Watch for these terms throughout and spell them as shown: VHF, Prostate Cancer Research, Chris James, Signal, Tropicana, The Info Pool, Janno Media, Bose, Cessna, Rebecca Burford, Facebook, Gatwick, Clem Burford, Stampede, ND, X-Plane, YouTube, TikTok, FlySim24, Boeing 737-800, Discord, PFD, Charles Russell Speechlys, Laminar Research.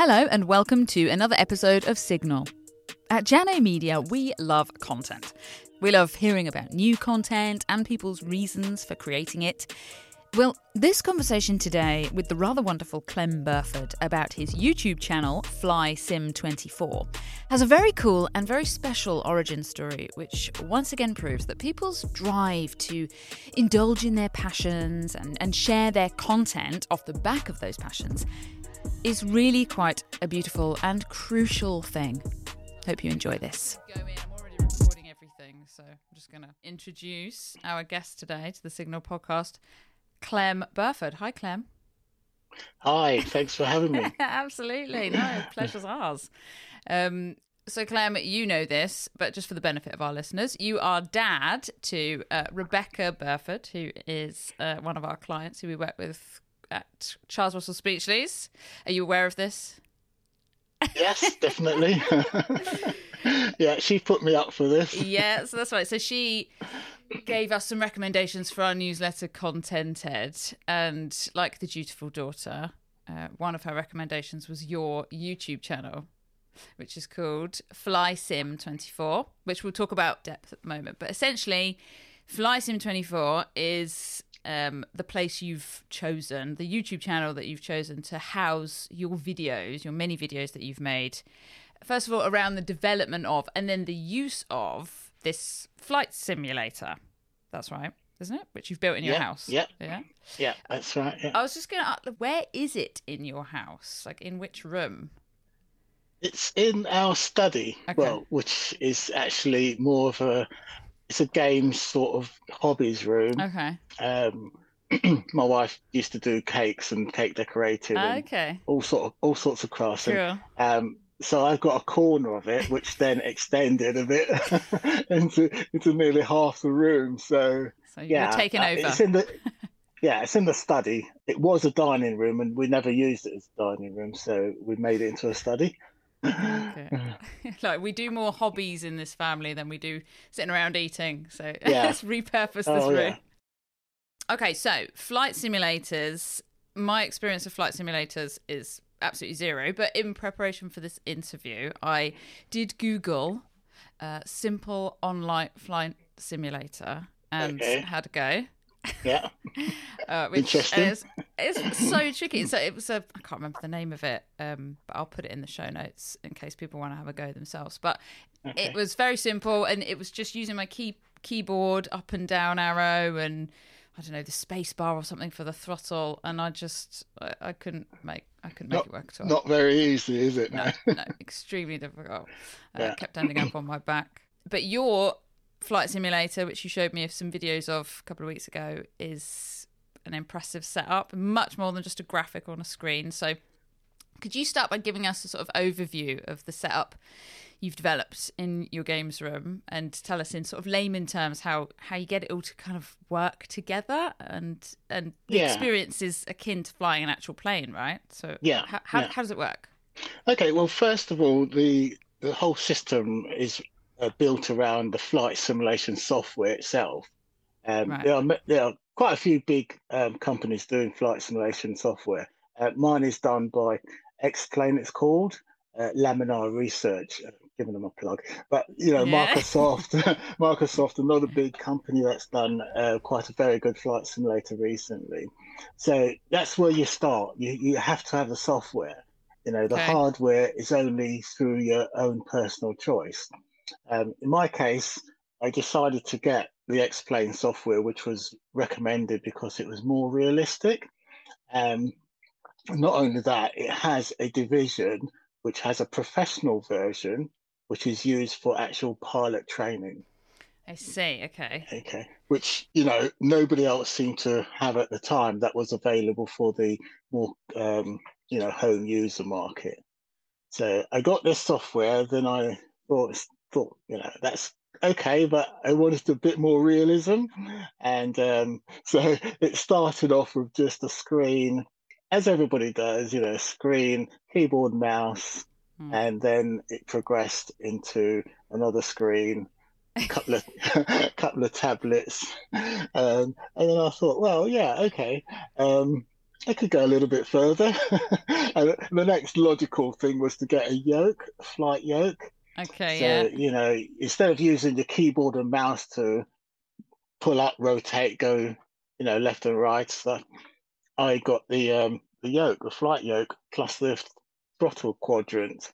Hello and welcome to another episode of Signal. At Janno Media, we love content. We love hearing about new content and people's reasons for creating it. Well, this conversation today with the rather wonderful Clem Burford about his YouTube channel, FlySim24, has a very cool and very special origin story, which once again proves that people's drive to indulge in their passions and share their content off the back of those passions is really quite a beautiful and crucial thing. Hope you enjoy this. Go in. I'm already recording everything, so I'm just going to introduce our guest today to the Signal podcast, Clem Burford. Hi, Clem. Hi, thanks for having me. Absolutely. No, pleasure's ours. So, Clem, you know this, but just for the benefit of our listeners, you are dad to Rebecca Burford, who is one of our clients who we work with at Charles Russell Speechlys. Are you aware of this? Yes, definitely. Yeah, she put me up for this. Yeah, so that's right. So she gave us some recommendations for our newsletter Content Ed, and like the dutiful daughter, one of her recommendations was your YouTube channel, which is called FlySim24, which we'll talk about depth at the moment. But essentially, FlySim24 is the place you've chosen, the YouTube channel that you've chosen to house your videos, your many videos that you've made. First of all, around the development of and then the use of this flight simulator. That's right, isn't it? Which you've built in your house. Yeah, that's right. Yeah. I was just going to ask, where is it in your house? Like, in which room? It's in our study, well, which is actually more of a, it's a game sort of hobbies room. Okay. My wife used to do cakes and cake decorating. And all sorts of crafts. Cool. And, so I've got a corner of it, which then extended a bit into nearly half the room. So you're taking over. It's in the study. It was a dining room, and we never used it as a dining room, so we made it into a study. Okay. Like, we do more hobbies in this family than we do sitting around eating. So let's repurpose this room. Yeah. Okay, so flight simulators. My experience of flight simulators is absolutely zero, but in preparation for this interview, I did Google simple online flight simulator and had a go. Yeah. Which is so tricky. So it was I can't remember the name of it, but I'll put it in the show notes in case people want to have a go themselves. But it was very simple, and it was just using my keyboard up and down arrow and, I don't know, the space bar or something for the throttle, and I couldn't make it work at all. Not very easy, is it? No, extremely difficult. I kept ending up on my back. But your flight simulator, which you showed me some videos of a couple of weeks ago, is an impressive setup, much more than just a graphic on a screen. So could you start by giving us a sort of overview of the setup you've developed in your games room, and tell us in sort of layman terms how you get it all to kind of work together, and the experience is akin to flying an actual plane, right? So how does it work? Okay, well, first of all, the whole system is built around the flight simulation software itself. There are quite a few big companies doing flight simulation software. Mine is done by X-Plane, it's called, Laminar Research, giving them a plug. But, Microsoft, another big company that's done quite a very good flight simulator recently. So that's where you start. You have to have the software. The hardware is only through your own personal choice. In my case, I decided to get the X-Plane software, which was recommended because it was more realistic. Not only that, it has a division which has a professional version, which is used for actual pilot training. I see. Okay. Which, nobody else seemed to have at the time that was available for the more, home user market. So I got this software, then I thought that's okay, but I wanted a bit more realism. And so it started off with just a screen, as everybody does, screen, keyboard, mouse, and then it progressed into another screen, a couple of tablets, and then I thought, well, okay, I could go a little bit further. And the next logical thing was to get a yoke, a flight yoke. Okay, so, you know, instead of using the keyboard and mouse to pull up, rotate, go, you know, left and right stuff, I got the yoke, the flight yoke, plus the throttle quadrant.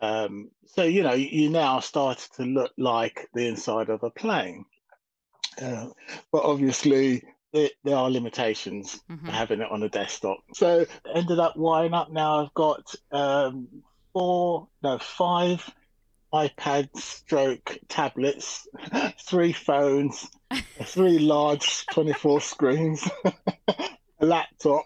So, you know, you now start to look like the inside of a plane. But obviously, there are limitations to having it on a desktop. So ended up wiring up. Now I've got five iPad/tablets, 3 phones, 3 large 24 screens, a laptop,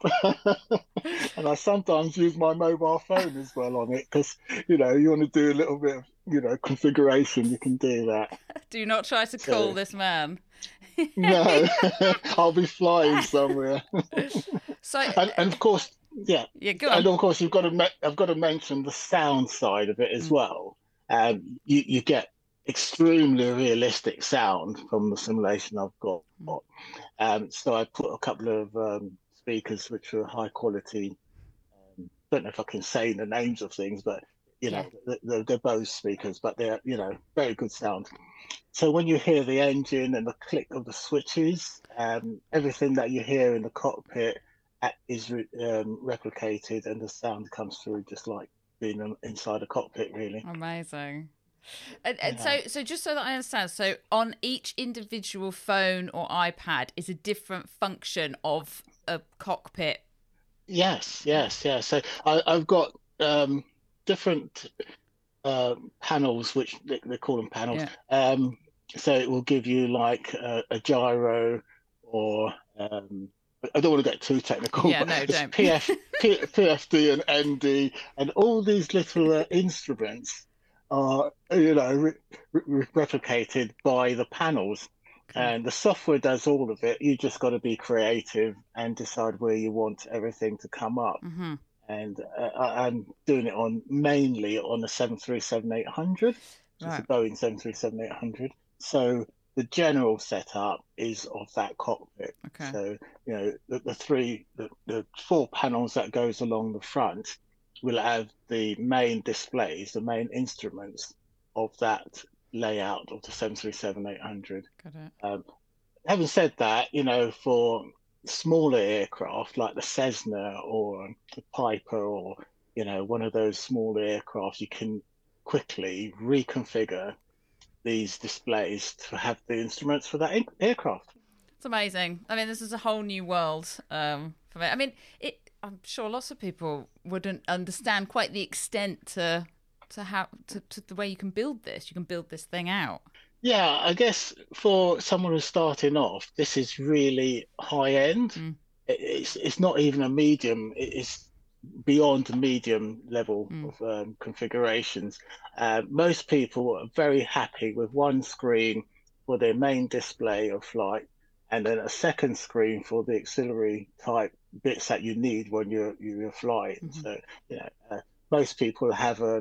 and I sometimes use my mobile phone as well on it because, you know, you want to do a little bit of, you know, configuration, you can do that. Do not try to call this man. No, I'll be flying somewhere. So, and of course, yeah, yeah, go on. And of course, you've got to. I've got to mention the sound side of it as well. You get extremely realistic sound from the simulation I've got. So I put a couple of speakers which are high quality. Don't know if I can say the names of things, but you know they're Bose speakers, but they're, you know, very good sound. So when you hear the engine and the click of the switches, everything that you hear in the cockpit is replicated, and the sound comes through just like being inside a cockpit, really. Amazing. And so just so that I understand, so on each individual phone or iPad is a different function of a cockpit. Yes. So I've got different panels, which they call them panels. Yeah. So it will give you like a gyro or... I don't want to get too technical. Yeah, no, don't. PFD and ND and all these little instruments are, you know, replicated by the panels, and the software does all of it. You just got to be creative and decide where you want everything to come up. And I'm doing it on mainly on the 737-800. It's a Boeing 737-800. So the general setup is of that cockpit. So, you know, the 4 panels that goes along the front will have the main displays, the main instruments of that layout of the 737-800. Having said that, you know, for smaller aircraft like the Cessna or the Piper or, you know, one of those smaller aircraft, you can quickly reconfigure these displays to have the instruments for that aircraft. It's amazing. I mean, this is a whole new world for me. I mean, I'm sure lots of people wouldn't understand quite the extent to the way you can build this. You can build this thing out. Yeah, I guess for someone who's starting off, this is really high end. It's not even a medium. It's beyond medium level of configurations. Most people are very happy with one screen for their main display of flight, and then a second screen for the auxiliary type bits that you need when you're flying. So, you know, most people have a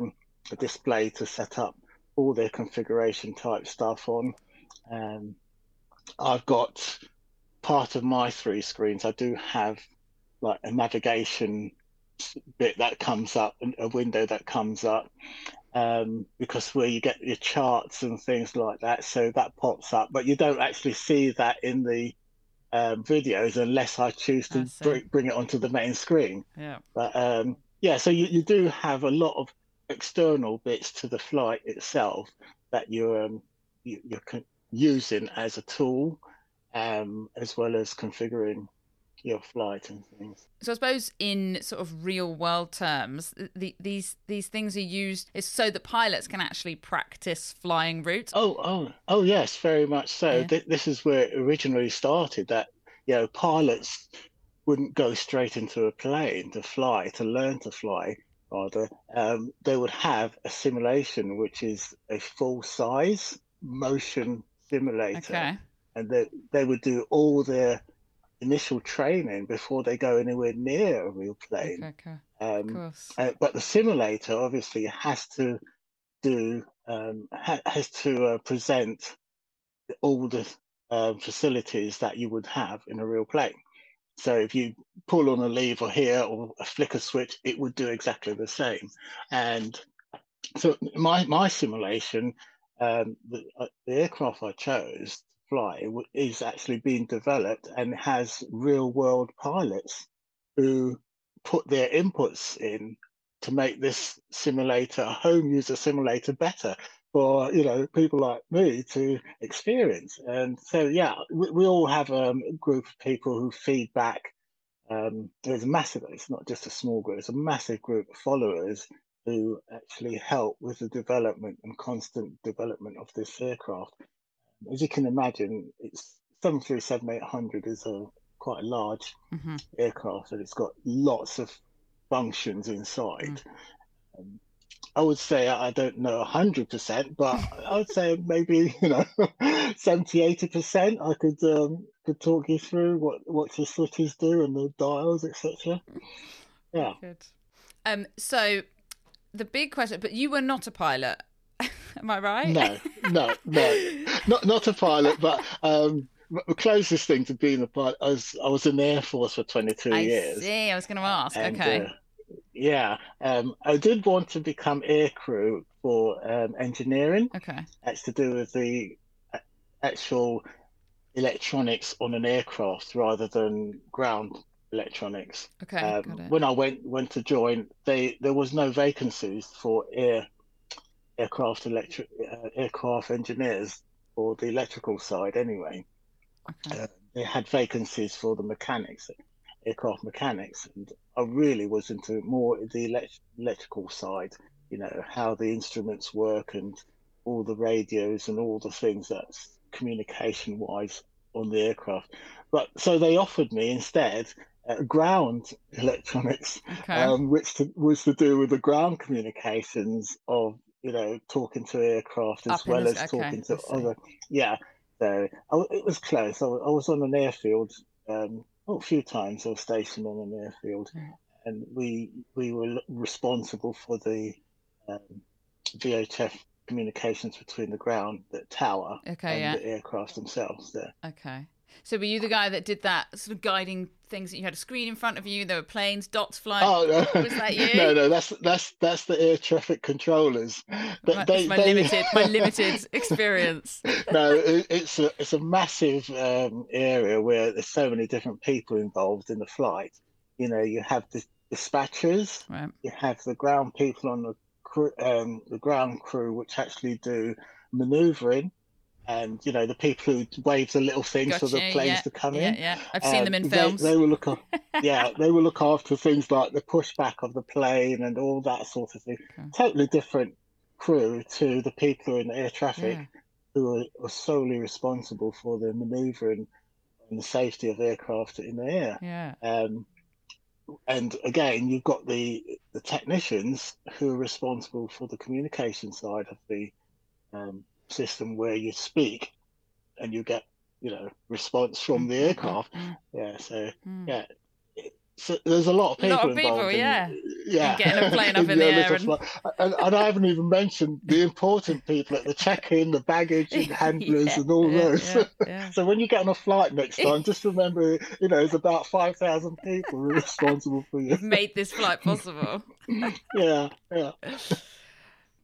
display to set up all their configuration type stuff on. I've got part of my 3 screens. I do have like a navigation bit that comes up, a window that comes up, because where you get your charts and things like that, so that pops up, but you don't actually see that in the videos unless I choose to bring it onto the main screen. But so you do have a lot of external bits to the flight itself that you're using as a tool, as well as configuring your flight and things. So I suppose in sort of real world terms, these things are used is so that pilots can actually practice flying routes. Oh yes, very much so. Yeah. This is where it originally started, that, you know, pilots wouldn't go straight into a plane to fly, to learn to fly rather. They would have a simulation, which is a full size motion simulator. And they would do all their initial training before they go anywhere near a real plane. Of course. But the simulator obviously has to do present all the facilities that you would have in a real plane. So if you pull on a lever here or a flicker switch, it would do exactly the same. And so my simulation, the aircraft I chose to fly is actually being developed and has real world pilots who put their inputs in to make this simulator, home user simulator, better for, you know, people like me to experience. And so, yeah, we all have a group of people who feed back. There's a massive, it's not just a small group, it's a massive group of followers who actually help with the development and constant development of this aircraft. As you can imagine, it's 737-800 is quite a large aircraft, and it's got lots of functions inside. I would say I don't know 100%, but I would say maybe, you know, 70-80%. I could talk you through what the switches do and the dials, etc. Yeah. Good. So the big question, but you were not a pilot, am I right? No, not a pilot, but the closest thing to being a pilot, I was in the Air Force for 22 years. I see. I was going to ask. And, okay. I did want to become aircrew for engineering. Okay. That's to do with the actual electronics on an aircraft rather than ground electronics. Okay. When I went to join, there was no vacancies for aircraft engineers or the electrical side anyway. Okay. They had vacancies for the mechanics, aircraft mechanics, and I really was into more the electrical side, you know, how the instruments work and all the radios and all the things that's communication wise on the aircraft. But so they offered me instead ground electronics, okay, was to do with the ground communications of, you know, talking to aircraft as well as talking to other. Yeah. So it was close. I was on an airfield a few times. I was stationed on an airfield, and we were responsible for the VHF communications between the ground, the tower, the aircraft themselves. There. Okay. So were you the guy that did that sort of guiding things? That you had a screen in front of you. There were planes, dots flying. Oh no, was that you? No, that's the air traffic controllers. My limited experience. No, it's a massive area where there's so many different people involved in the flight. You know, you have the dispatchers, right, you have the ground people on the ground crew, which actually do manoeuvring. And, you know, the people who wave the little things for the planes to come in. Yeah, I've seen them in films. They will look after things like the pushback of the plane and all that sort of thing. Okay. Totally different crew to the people in air traffic who are solely responsible for the manoeuvring and the safety of aircraft in the air. Yeah. And again, you've got the technicians who are responsible for the communication side of the system, where you speak and you get, you know, response from the aircraft. So there's a lot of people involved. In getting a plane up in the air. And I haven't even mentioned the important people at the check-in, the baggage and handlers and all those. So when you get on a flight next time, just remember, you know, it's about 5,000 people who are responsible for you. You've made this flight possible.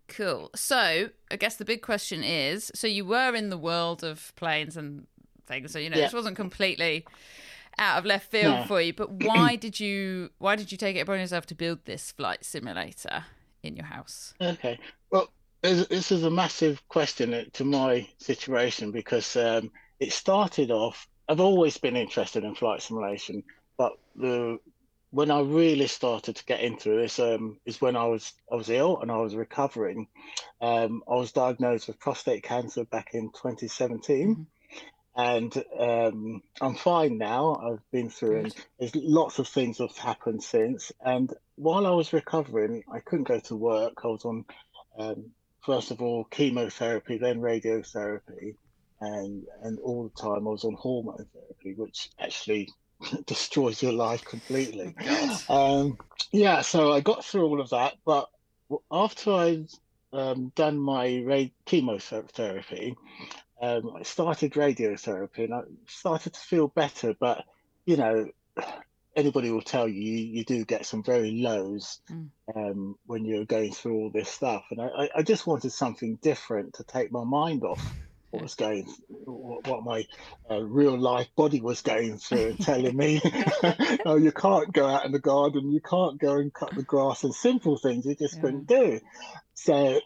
Cool. So I guess the big question is, so you were in the world of planes and things, so, you know, this wasn't completely out of left field for you, but why did you take it upon yourself to build this flight simulator in your house? Okay. Well, this is a massive question to my situation, because it started off, I've always been interested in flight simulation, but when I really started to get into this is when I was ill and I was recovering. I was diagnosed with prostate cancer back in 2017, and I'm fine now. I've been through, and there's lots of things that have happened since. And while I was recovering, I couldn't go to work. I was on, first of all, chemotherapy, then radiotherapy, and all the time I was on hormone therapy, which actually destroys your life completely. So I got through all of that, but after I'd done my chemotherapy, I started radiotherapy, and I started to feel better, but, you know, anybody will tell you, you do get some very lows when you're going through all this stuff. And I just wanted something different to take my mind off what was going, what my real life body was going through, and telling me, "No, you can't go out in the garden. You can't go and cut the grass and simple things you just couldn't do." So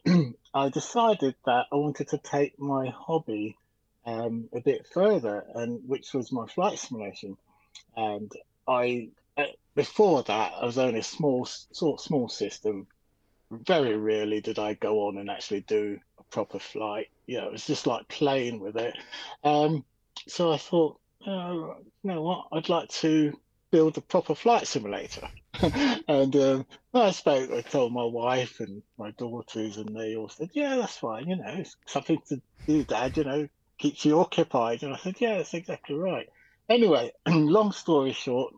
I decided that I wanted to take my hobby a bit further, and which was my flight simulation. And I before that, I was only a small system. Very rarely did I go on and actually do a proper flight. Yeah, it was just like playing with it. So I thought, you know what? I'd like to build a proper flight simulator. And I told my wife and my daughters, and they all said, "Yeah, that's fine. You know, it's something to do, Dad. You know, keeps you occupied." And I said, "Yeah, that's exactly right." Anyway, long story short,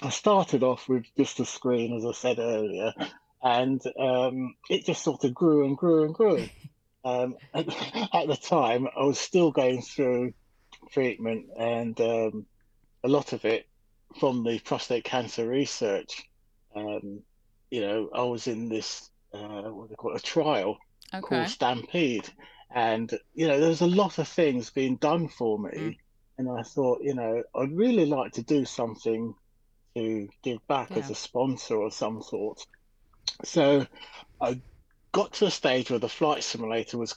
I started off with just a screen, as I said earlier, and it just sort of grew and grew and grew. At the time, I was still going through treatment, and a lot of it from the prostate cancer research. You know, I was in this what they call a trial called Stampede, and you know, there was a lot of things being done for me, and I thought, you know, I'd really like to do something to give back as a sponsor or some sort. So I got to a stage where the flight simulator was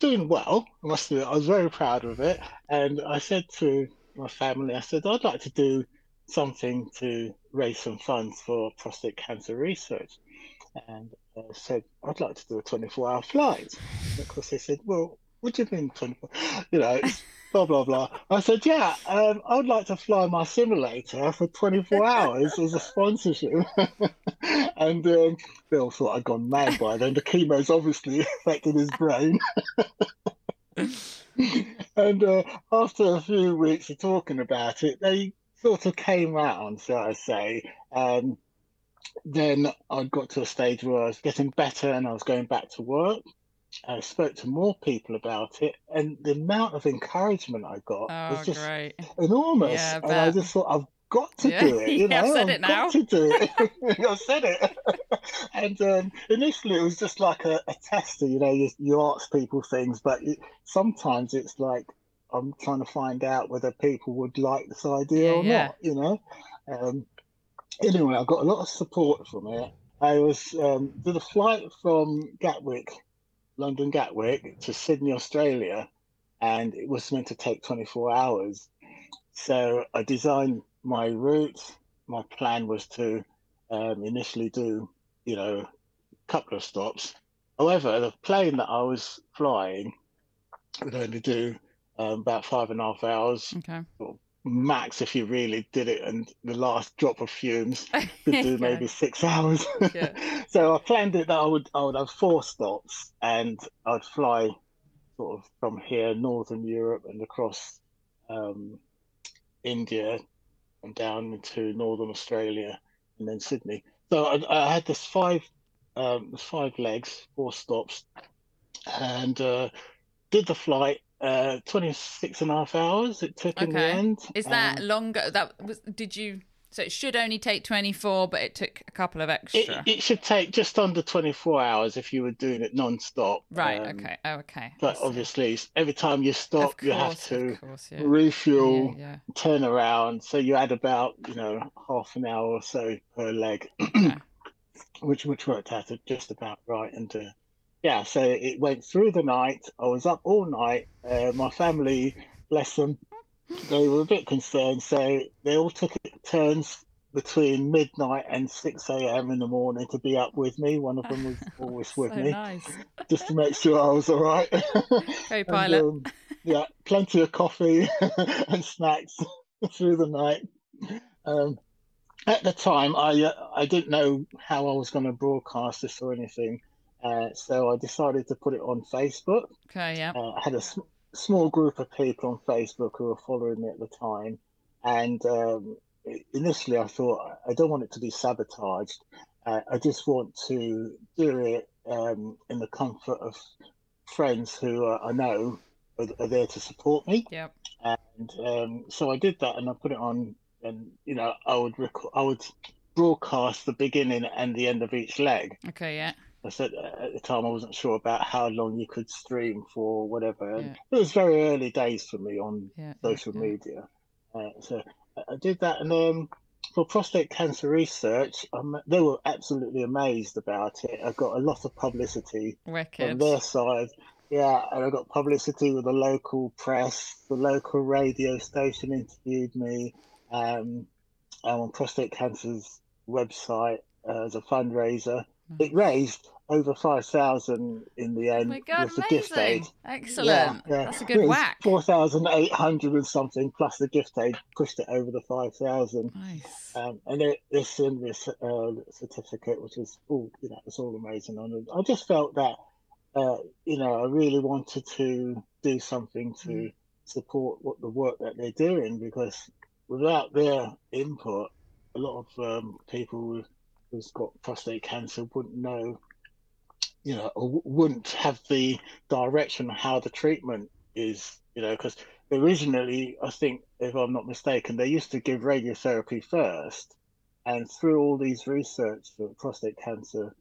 doing well. I must admit, I was very proud of it. And I said to my family, I said, "I'd like to do something to raise some funds for prostate cancer research." And I said, "I'd like to do a 24-hour flight." And of course, they said, "Well, what do you mean 24? You know, blah, blah, blah." I said, "Yeah, I would like to fly my simulator for 24 hours as a sponsorship." And Bill thought I'd gone mad by then. The chemo's obviously affected his brain. And after a few weeks of talking about it, they sort of came round, shall I say. Then I got to a stage where I was getting better and I was going back to work. I spoke to more people about it, and the amount of encouragement I got was just enormous. Yeah, and I just thought, I've got to do it. You know, I've said it. And initially, it was just like a tester. You know, you ask people things, but sometimes it's like I'm trying to find out whether people would like this idea not. You know. Anyway, I got a lot of support from it. I was did a flight from Gatwick. London Gatwick to Sydney, Australia, and it was meant to take 24 hours. So I designed my route. My plan was to initially do, you know, a couple of stops. However, the plane that I was flying would only do about 5.5 hours. Okay. Well, max, if you really did it, and the last drop of fumes could do maybe 6 hours. So I planned it that I would have 4 stops, and I'd fly sort of from here, Northern Europe, and across India, and down into Northern Australia, and then Sydney. So I had this 5 legs, 4 stops, and did the flight. 26.5 hours it took in the end. Is that longer? So it should only take 24, but it took a couple of extra. It should take just under 24 hours if you were doing it non-stop. Right, But obviously, every time you stop, you have to refuel, turn around. So you add about, you know, half an hour or so per leg, which worked out just about right. And yeah, so it went through the night. I was up all night. My family, bless them, they were a bit concerned. So they all took turns between midnight and 6 a.m. in the morning to be up with me. One of them was always with me, just to make sure I was all right. Co-pilot. And, yeah, plenty of coffee and snacks through the night. At the time, I didn't know how I was going to broadcast this or anything. So I decided to put it on Facebook. I had a small group of people on Facebook who were following me at the time. And initially I thought, I don't want it to be sabotaged. I just want to do it in the comfort of friends who I know are there to support me. And so I did that, and I put it on and I would broadcast the beginning and the end of each leg. Okay, yeah. I said at the time I wasn't sure about how long you could stream for, whatever. And yeah. It was very early days for me on social media. So I did that, and for Prostate Cancer Research, they were absolutely amazed about it. I got a lot of publicity on their side. Yeah, and I got publicity with the local press. The local radio station interviewed me. I'm on Prostate Cancer's website as a fundraiser. It raised over 5,000 in the end. Oh my God, with the gift aid. Excellent. Yeah, that's a good whack. 4,800 and something plus the gift aid pushed it over the 5,000. Nice. And they sent this certificate, which is all it's all amazing. And I just felt that I really wanted to do something to support the work that they're doing, because without their input, a lot of people who's got prostate cancer wouldn't know, or wouldn't have the direction of how the treatment is, because originally, I think, if I'm not mistaken, they used to give radiotherapy first. And through all these research that prostate cancer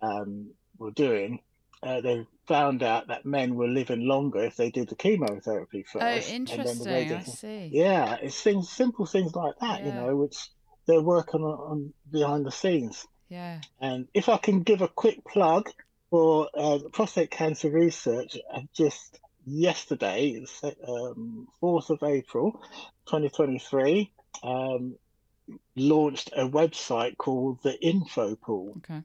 were doing, they found out that men were living longer if they did the chemotherapy first. Oh, interesting. I see. Yeah, it's simple things like that, which they're working on behind the scenes. Yeah. And if I can give a quick plug for Prostate Cancer Research, just yesterday, 4th of April, 2023, launched a website called The Info Pool. Okay.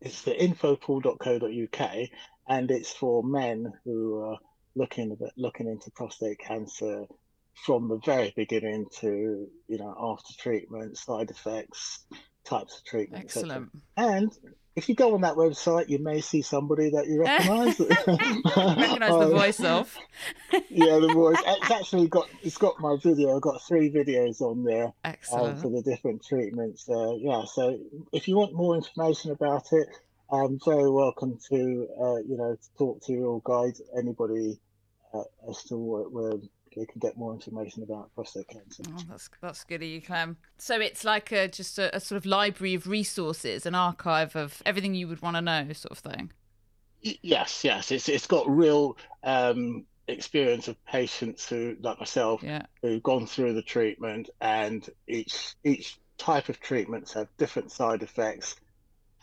It's the infopool.co.uk, and it's for men who are looking into prostate cancer from the very beginning to after treatment, side effects, types of treatment. Excellent. And if you go on that website, you may see somebody that you recognise the voice of. Yeah, the voice. It's actually got my video. I've got 3 videos on there. Excellent. For the different treatments. So if you want more information about it, I'm very welcome to to talk to or guide anybody as to where they can get more information about prostate cancer. Oh, that's good of you, Clem. So it's like a sort of library of resources, an archive of everything you would want to know, sort of thing. Yes. It's got real experience of patients who, like myself, who've gone through the treatment, and each type of treatments have different side effects,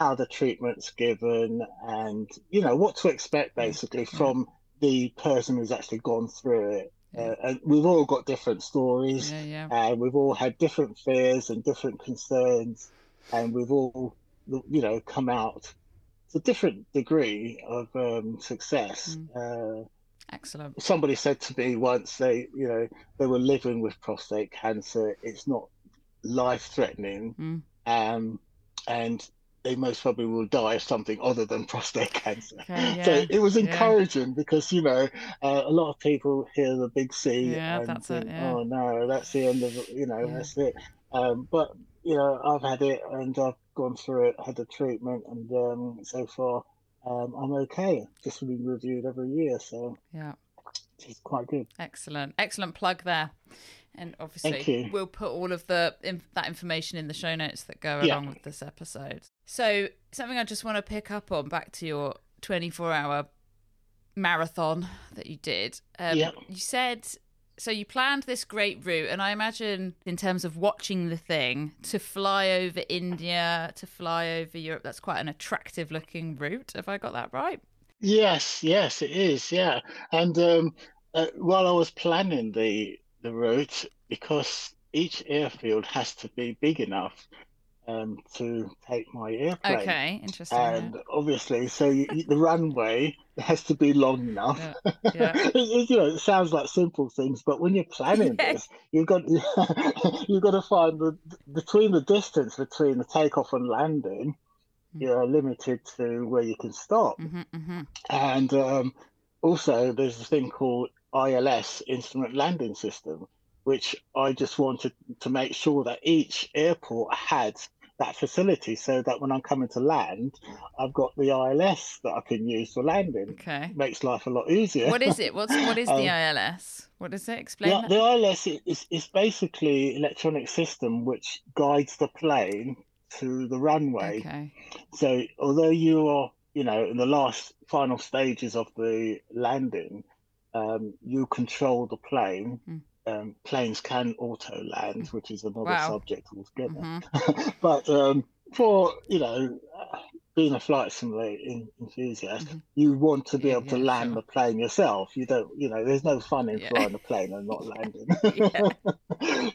how the treatment's given, and what to expect basically from the person who's actually gone through it. And we've all got different stories, and we've all had different fears and different concerns, and we've all, come out to a different degree of success. Excellent. Somebody said to me once they were living with prostate cancer. It's not life-threatening, and they most probably will die of something other than prostate cancer. So it was encouraging because, a lot of people hear the big C and that's think, oh no, that's the end of it, that's it. But, I've had it and I've gone through it, had the treatment, and so far I'm okay. Just being reviewed every year. So it's quite good. Excellent. Excellent plug there. And obviously, we'll put all of that information in the show notes that go along with this episode. So something I just want to pick up on, back to your 24-hour marathon that you did. You said, so you planned this great route, and I imagine in terms of watching the thing, to fly over India, to fly over Europe, that's quite an attractive-looking route. Have I got that right? Yes, it is, yeah. And while I was planning the route, because each airfield has to be big enough to take my airplane. Okay, interesting. And obviously, so the runway has to be long enough. Yeah. It sounds like simple things, but when you're planning this, you've got to find the distance between the takeoff and landing. You're limited to where you can stop, and also there's a thing called ILS, instrument landing system, which I just wanted to make sure that each airport had that facility so that when I'm coming to land, I've got the ILS that I can use for landing. Okay. Makes life a lot easier. What is it? What is the ILS? What does it explain? Yeah, the ILS is basically an electronic system which guides the plane to the runway. Okay. So although you are, in the final stages of the landing, you control the plane. Mm. Planes can auto land, which is another subject altogether. Mm-hmm. But for being a flight simulator enthusiast, mm-hmm. you want to be able to land the plane yourself. You don't, there's no fun in flying a plane and not landing.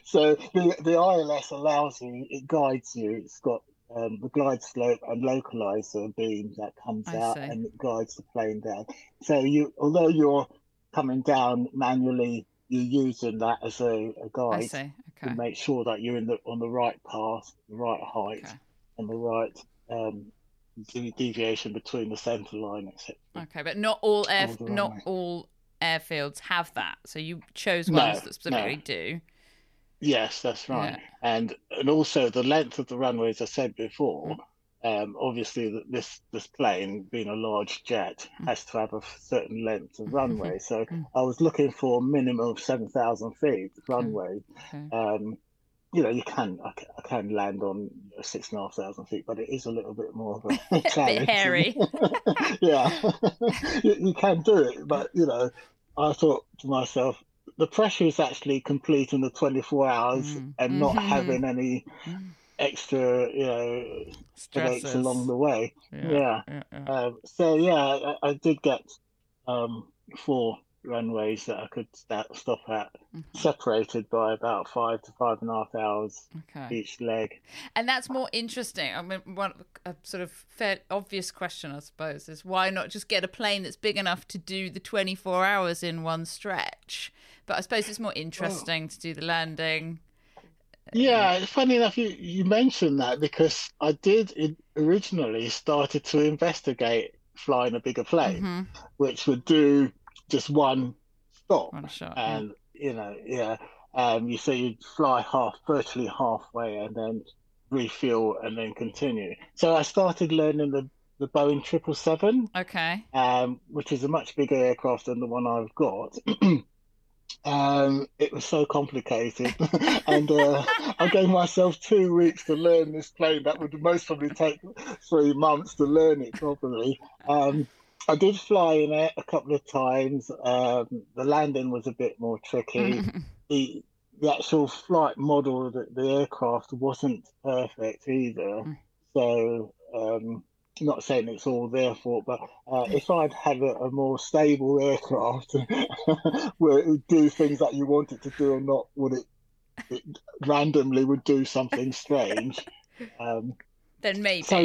So the ILS allows you, it guides you. It's got the glide slope and localizer beam that comes out and it guides the plane down. So although you're coming down manually, you're using that as a guide to make sure that you're on the right path, the right height, and the right deviation between the centre line, etc. Okay, but not all airfields have that. So you chose ones that specifically do. Yes, that's right. Yeah. And also the length of the runway, as I said before. Obviously, this plane, being a large jet, has to have a certain length of runway. So I was looking for a minimum of 7,000 feet runway. Okay. I can land on 6,500 feet, but it is a little bit more of a challenge. Bit hairy. You can do it, but I thought to myself, the pressure is actually completing the 24 hours and not having any extra stresses along the way. I did get 4 runways that I could stop at, separated by about 5 to 5.5 hours each leg. And that's more interesting. I mean, a sort of fair obvious question, I suppose, is why not just get a plane that's big enough to do the 24 hours in one stretch? But I suppose it's more interesting to do the landing. Yeah, it's funny enough you mentioned that, because I did originally started to investigate flying a bigger plane, which would do just one stop. One shot, and you say you'd fly virtually halfway and then refuel and then continue. So I started learning the Boeing 777, which is a much bigger aircraft than the one I've got. It was so complicated, and I gave myself 2 weeks to learn this plane. That would most probably take 3 months to learn it properly. I did fly in it a couple of times. The landing was a bit more tricky. The actual flight model, the aircraft, wasn't perfect either. So not saying it's all their fault, but if I'd had a more stable aircraft where it would do things that you want it to do, or not, would it randomly would do something strange? Then maybe. So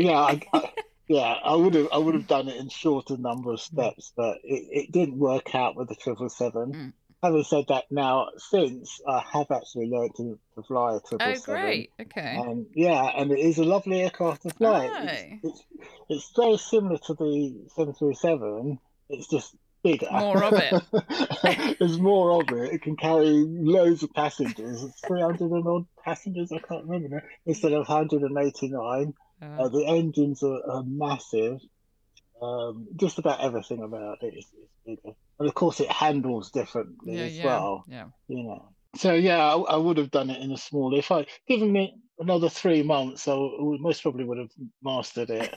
I would have done it in shorter number of steps, but it didn't work out with the 777. Having said that, now since I have actually learned to fly a 777. Oh, great! Okay. And it is a lovely aircraft to fly. Oh. It's very similar to the 737. It's just bigger. More of it. There's more of it. It can carry loads of passengers. It's 300 and odd passengers. I can't remember now. Instead of 189. The engines are massive. Just about everything about it is bigger. And of course it handles differently well. Yeah. So I would have done it in a smaller. If I'd given me another 3 months, I most probably would have mastered it.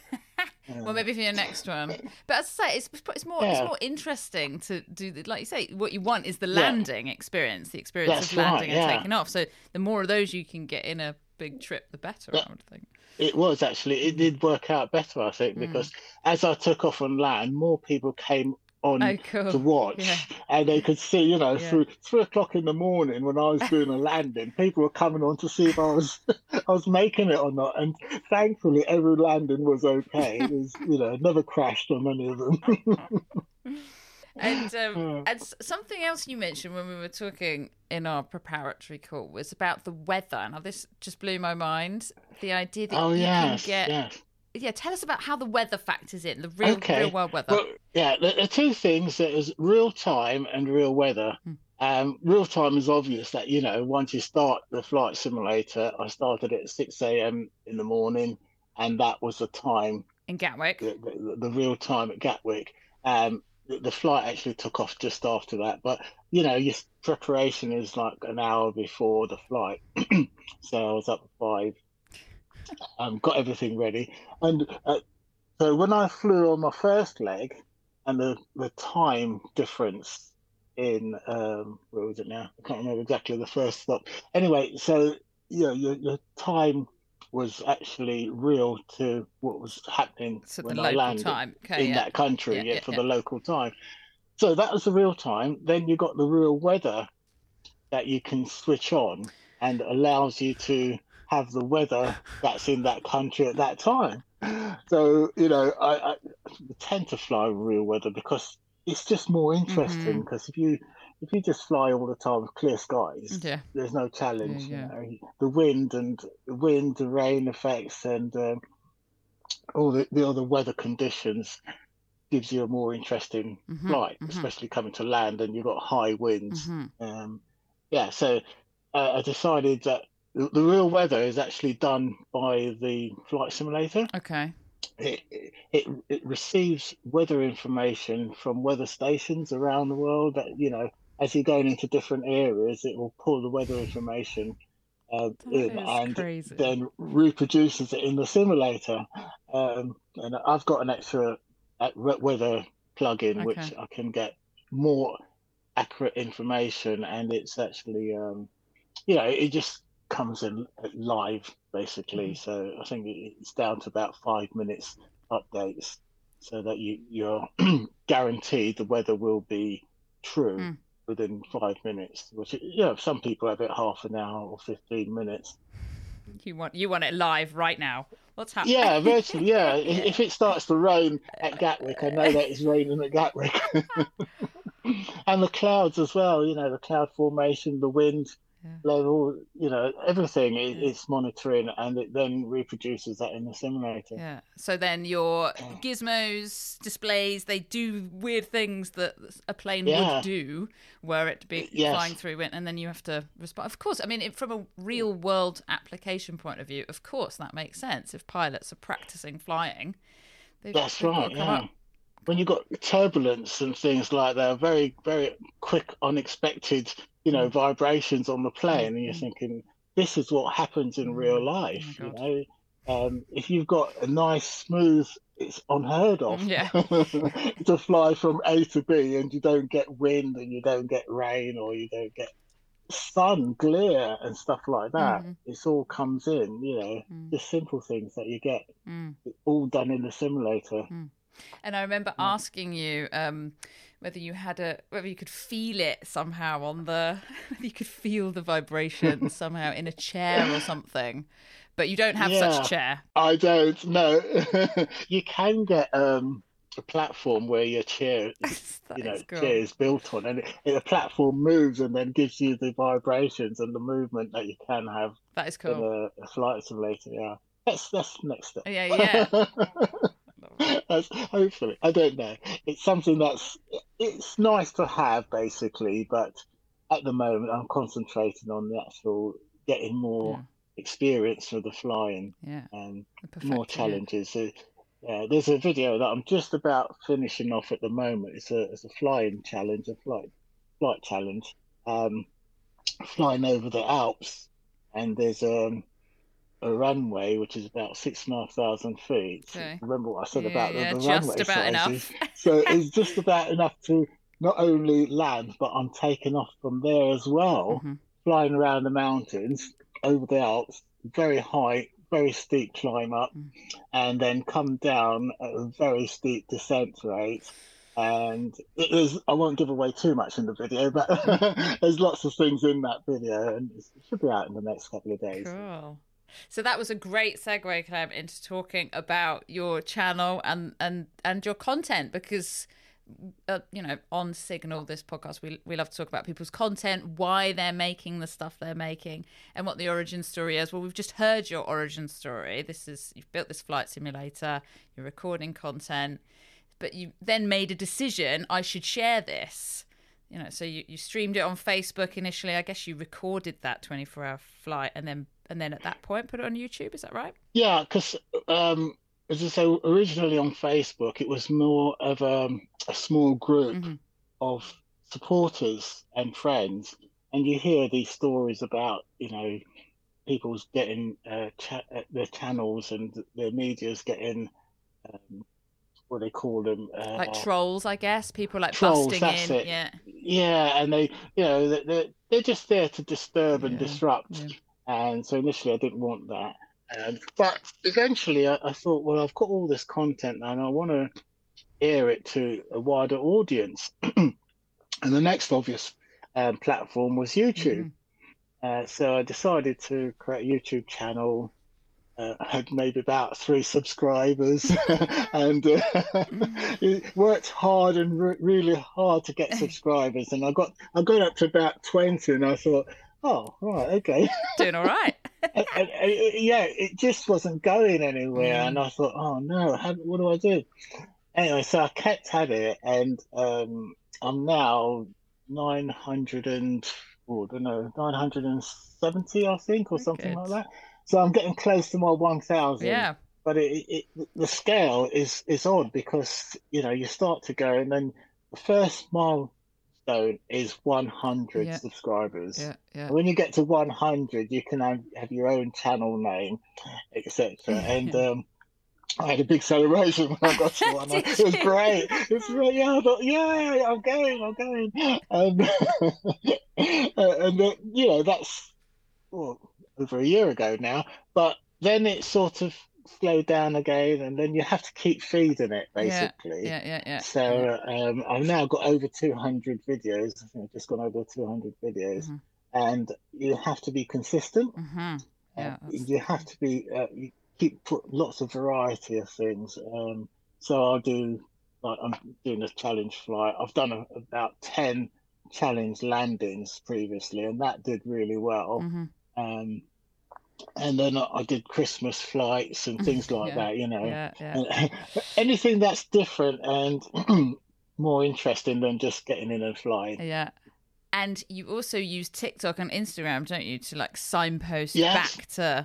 Well, maybe for your next one. But as I say, it's more interesting to do like you say, what you want is the landing experience, the experience of landing and taking off. So the more of those you can get in a big trip, the better, I would think. It was actually, it did work out better, I think, because as I took off on land, more people came on to watch, and they could see, through 3 o'clock in the morning when I was doing a landing, people were coming on to see if I was making it or not. And thankfully, every landing was okay. It was, never crashed on any of them. And something else you mentioned when we were talking in our preparatory call was about the weather. Now, this just blew my mind. The idea that tell us about how the weather factors in, the real world weather. Well, there are two things. There's real time and real weather. Real time is obvious that, you know, once you start the flight simulator, I started at 6 a.m. in the morning, and that was the time. In Gatwick? The real time at Gatwick. The flight actually took off just after that. But, you know, your preparation is like an hour before the flight. So I was up at 5, got everything ready. And so when I flew on my first leg, and the time difference in, where was it now? I can't remember exactly the first stop. Anyway, so, you know, your time was actually real to what was happening when I landed in that country, for the local time. So that was the real time. Then you got the real weather that you can switch on and allows you to have the weather that's in that country at that time. So, you know, I tend to fly real weather because it's just more interesting, because if you just fly all the time with clear skies, there's no challenge. You know? The wind, the rain effects, and all the other weather conditions gives you a more interesting flight, especially coming to land and you've got high winds. So I decided that the real weather is actually done by the flight simulator. Okay. It receives weather information from weather stations around the world. That, you know, as you're going into different areas, it will pull the weather information in and crazy. Then reproduces it in the simulator. And I've got an extra weather plug-in, which I can get more accurate information. And it's actually, you know, it just comes in live, basically. So I think it's down to about 5 minutes updates, so that you're guaranteed the weather will be true within 5 minutes, which, you know, some people have it half an hour or 15 minutes. You want it live right now. What's happening? Yeah, virtually, yeah. If it starts to rain at Gatwick, I know that it's raining at Gatwick. And the clouds as well, you know, the cloud formation, the wind, level, you know, everything it's monitoring, and it then reproduces that in the simulator. So then your gizmos, displays, they do weird things that a plane would do were it to be flying through it, and then you have to respond. Of course, I mean, from a real world application point of view, of course that makes sense. If pilots are practicing flying, that's right. When you've got turbulence and things like that, very, very quick, unexpected, you know, vibrations on the plane, and you're thinking, this is what happens in real life. Oh, you know, if you've got a nice, smooth, it's unheard of to fly from A to B, and you don't get wind, and you don't get rain, or you don't get sun glare and stuff like that. It's all comes in, you know, the simple things that you get, all done in the simulator. And I remember asking you whether you could feel it somehow whether you could feel the vibration somehow in a chair or something, but you don't have such a chair. I don't know. You can get a platform where your chair, chair is built on, and the platform moves and then gives you the vibrations and the movement that you can have. That is cool. In a flight simulator, that's next step. Hopefully, I don't know. It's something it's nice to have, basically, but at the moment I'm concentrating on the actual getting more experience for the flying and more challenges. So, there's a video that I'm just about finishing off at the moment. It's a flying challenge, a flight challenge, flying over the Alps, and there's a runway which is about 6,500 feet. Remember what I said about the runway just about sizes. Enough. So it's just about enough to not only land, but I'm taking off from there as well, flying around the mountains over the Alps, very high, very steep climb up, and then come down at a very steep descent rate. And I won't give away too much in the video, but there's lots of things in that video, and it should be out in the next couple of days. Cool. So that was a great segue, Clem, into talking about your channel and your content, because, you know, on Signal, this podcast, we love to talk about people's content, why they're making the stuff they're making, and what the origin story is. Well, we've just heard your origin story. You've built this flight simulator, you're recording content, but you then made a decision, I should share this. you know, so you streamed it on Facebook initially. I guess you recorded that 24-hour flight and then at that point put it on YouTube. Is that right? Yeah, because as I say, originally on Facebook, it was more of a small group mm-hmm. of supporters and friends. And you hear these stories about, you know, people's getting their channels and their media's getting what do they call them, like trolls, I guess. People like trolls, busting that's in, it. Yeah, and they, you know, they're just there to disturb and disrupt. Yeah. And so initially, I didn't want that, but eventually, I thought, well, I've got all this content now, and I want to air it to a wider audience. And the next obvious platform was YouTube. Mm-hmm. So I decided to create a YouTube channel. I had maybe about 3 subscribers and it worked hard and really hard to get subscribers. And I got up to about 20 and I thought, oh, right, okay. Doing all right. Yeah, it just wasn't going anywhere. Mm. And I thought, oh, no, what do I do? Anyway, so I kept at it and I'm now 970, I think, or Very something good. Like that. So I'm getting close to my 1,000. Yeah. But the scale is odd because, you know, you start to go and then the first milestone is 100 subscribers. Yeah, yeah. And when you get to 100, you can have your own channel name, etc. And I had a big celebration when I got to 100. It was great. It's really, I thought, yeah, I'm going. And you know, that's... Well, over a year ago now, but then it sort of slowed down again, and then you have to keep feeding it basically. Yeah. So I've now got over 200 videos. I think I've just gone over 200 videos, mm-hmm. and you have to be consistent. Mm-hmm. Yeah, you have to be. You keep put lots of variety of things. So I'll do. Like, I'm doing a challenge flight. I've done about 10 challenge landings previously, and that did really well. Mm-hmm. And then I did Christmas flights and things like that, you know. And anything that's different and more interesting than just getting in and flying. Yeah. And you also use TikTok and Instagram, don't you, to like signpost back to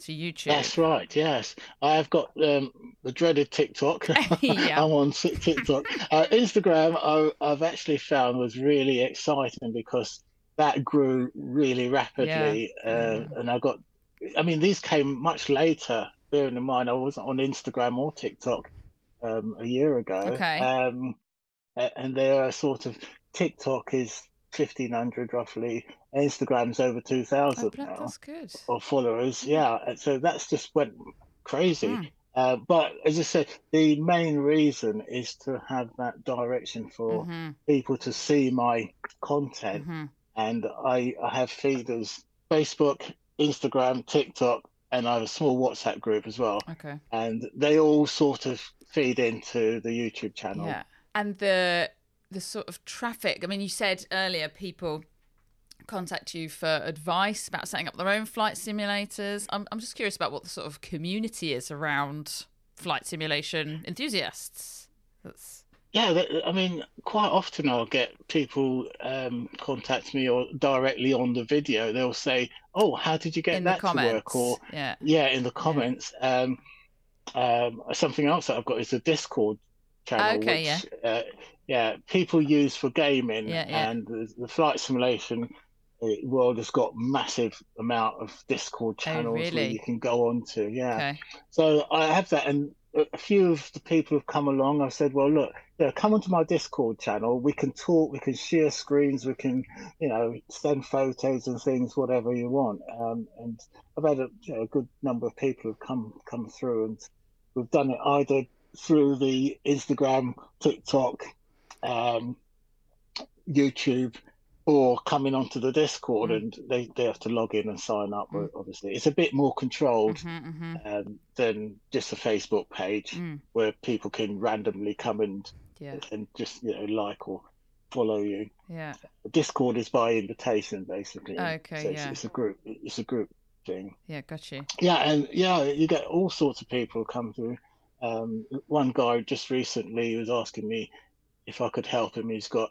YouTube? That's right, yes. I've got the dreaded TikTok. I'm on TikTok. Instagram, I've actually found was really exciting because that grew really rapidly, and these came much later. Bearing in mind, I wasn't on Instagram or TikTok a year ago. Okay. And they are sort of TikTok is 1,500 roughly. Instagram's over 2,000 now. That's good. Or followers, And so that's just went crazy. Mm. But as I said, the main reason is to have that direction for people to see my content. Mm-hmm. And I have feeders, Facebook, Instagram, TikTok, and I have a small WhatsApp group as well. Okay. And they all sort of feed into the YouTube channel. Yeah. And the sort of traffic, I mean, you said earlier people contact you for advice about setting up their own flight simulators. I'm just curious about what the sort of community is around flight simulation enthusiasts. Yeah, I mean, quite often I'll get people contact me or directly on the video. They'll say, "Oh, how did you get that to work?" Or in the comments. Yeah. Something else that I've got is the Discord channel, which people use for gaming, and the flight simulation world has got massive amount of Discord channels where you can go on to. Yeah, okay. So I have that and. A few of the people who've come along, I've said, well, look, come onto my Discord channel. We can talk, we can share screens, we can, you know, send photos and things, whatever you want. And I've had a good number of people who've come through, and we've done it either through the Instagram, TikTok, YouTube, or coming onto the Discord, and they have to log in and sign up. Obviously, it's a bit more controlled than just a Facebook page where people can randomly come and just, you know, like or follow you. Yeah, Discord is by invitation basically. Okay, so it's a group. It's a group thing. Yeah, got you. Yeah, and you get all sorts of people come through. One guy just recently was asking me if I could help him. He's got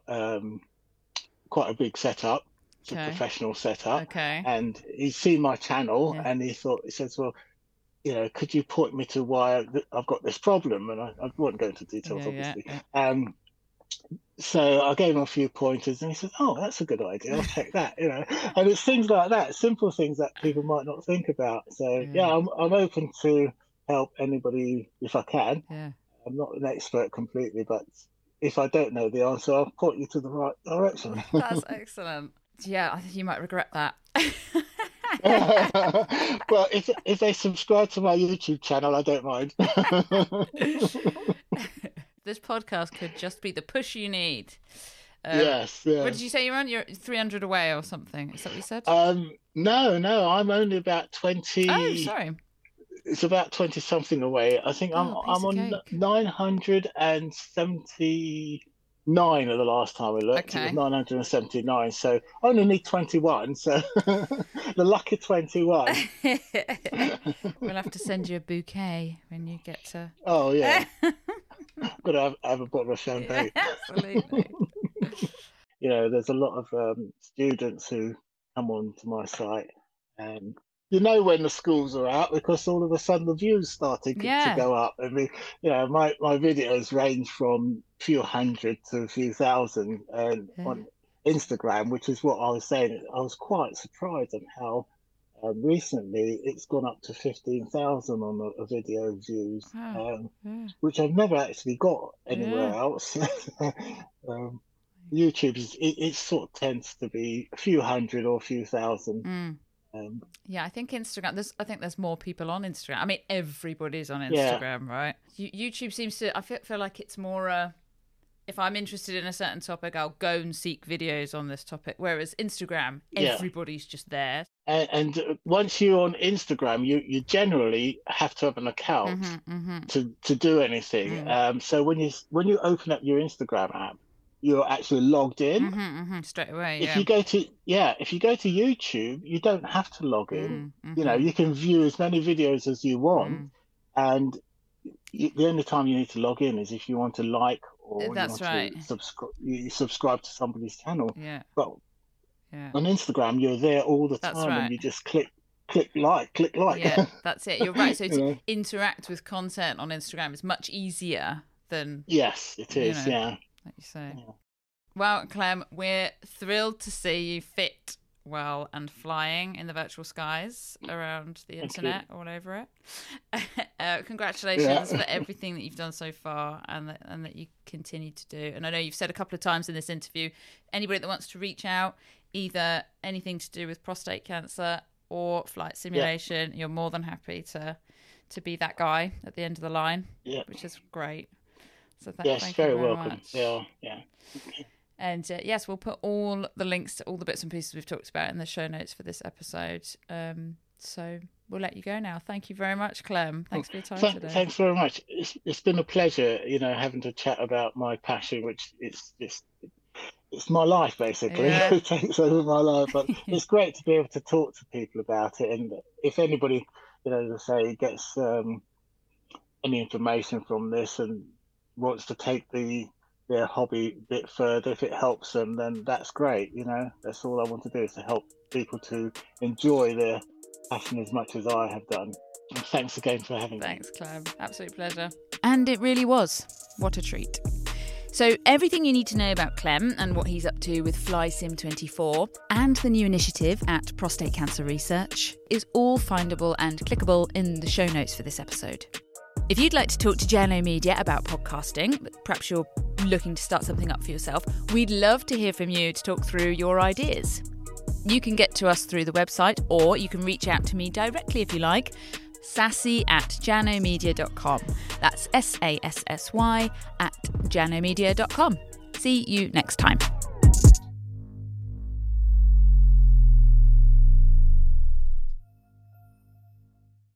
quite a big setup. It's a professional setup. Okay. And he's seen my channel and he thought, he says, well, you know, could you point me to why I've got this problem? And I won't go into details, obviously. Yeah. So I gave him a few pointers and he said, oh, that's a good idea. I'll check that, you know. And it's things like that, simple things that people might not think about. So, yeah, I'm open to help anybody if I can. Yeah. I'm not an expert completely, but if I don't know the answer, I'll point you to the right direction. That's excellent. Yeah, I think you might regret that. Well, if they subscribe to my YouTube channel, I don't mind. This podcast could just be the push you need. Yes. What did you say you're on? You're 300 away or something? Is that what you said? No, I'm only about 20. Oh, sorry. It's about 20 something away. I think I'm on 979 of the last time we looked. Okay. It was 979. So I only need 21. So the lucky 21. We'll have to send you a bouquet when you get to. Oh yeah. I've got to have a bottle of champagne. Yeah, absolutely. You know, there's a lot of students who come on to my site, and you know when the schools are out because all of a sudden the views started to go up. I mean, you know, my videos range from a few hundred to a few thousand on Instagram, which is what I was saying. I was quite surprised at how recently it's gone up to 15,000 on a video views, which I've never actually got anywhere else. YouTube it sort of tends to be a few hundred or a few thousand. I think Instagram, there's more people on Instagram. I mean, everybody's on Instagram, right? YouTube seems to, I feel like it's more if I'm interested in a certain topic, I'll go and seek videos on this topic, whereas Instagram, everybody's just there. And once you're on Instagram, you generally have to have an account to do anything. So when you open up your Instagram app, you're actually logged in straight away. If you go to YouTube, you don't have to log in. You know, you can view as many videos as you want, and the only time you need to log in is if you want to like or you subscribe to somebody's channel. But on Instagram, you're there all the time, and you just click like. Yeah, that's it. You're right. So to interact with content on Instagram is much easier than it is. You know, like you say. Yeah. Well, Clem, we're thrilled to see you fit well and flying in the virtual skies around the internet, all over it. Congratulations for everything that you've done so far and that you continue to do. And I know you've said a couple of times in this interview, anybody that wants to reach out, either anything to do with prostate cancer or flight simulation, you're more than happy to be that guy at the end of the line, which is great. So thank you very welcome. Much. Yeah. And yes, we'll put all the links to all the bits and pieces we've talked about in the show notes for this episode. So we'll let you go now. Thank you very much, Clem. Thanks for your time today. Thanks very much. It's been a pleasure, you know, having to chat about my passion, which is just, it's my life basically. Yeah. It takes over my life, but it's great to be able to talk to people about it. And if anybody, you know, as I say, gets any information from this and wants to take their hobby a bit further, if it helps them, then that's great. You know, that's all I want to do, is to help people to enjoy their passion as much as I have done. And thanks again for having me. Thanks, Clem. Absolute pleasure. And it really was. What a treat. So everything you need to know about Clem and what he's up to with FlySim24 and the new initiative at Prostate Cancer Research is all findable and clickable in the show notes for this episode. If you'd like to talk to Janno Media about podcasting, perhaps you're looking to start something up for yourself, we'd love to hear from you to talk through your ideas. You can get to us through the website, or you can reach out to me directly if you like, sassy@jannomedia.com. That's SASSY@jannomedia.com. See you next time.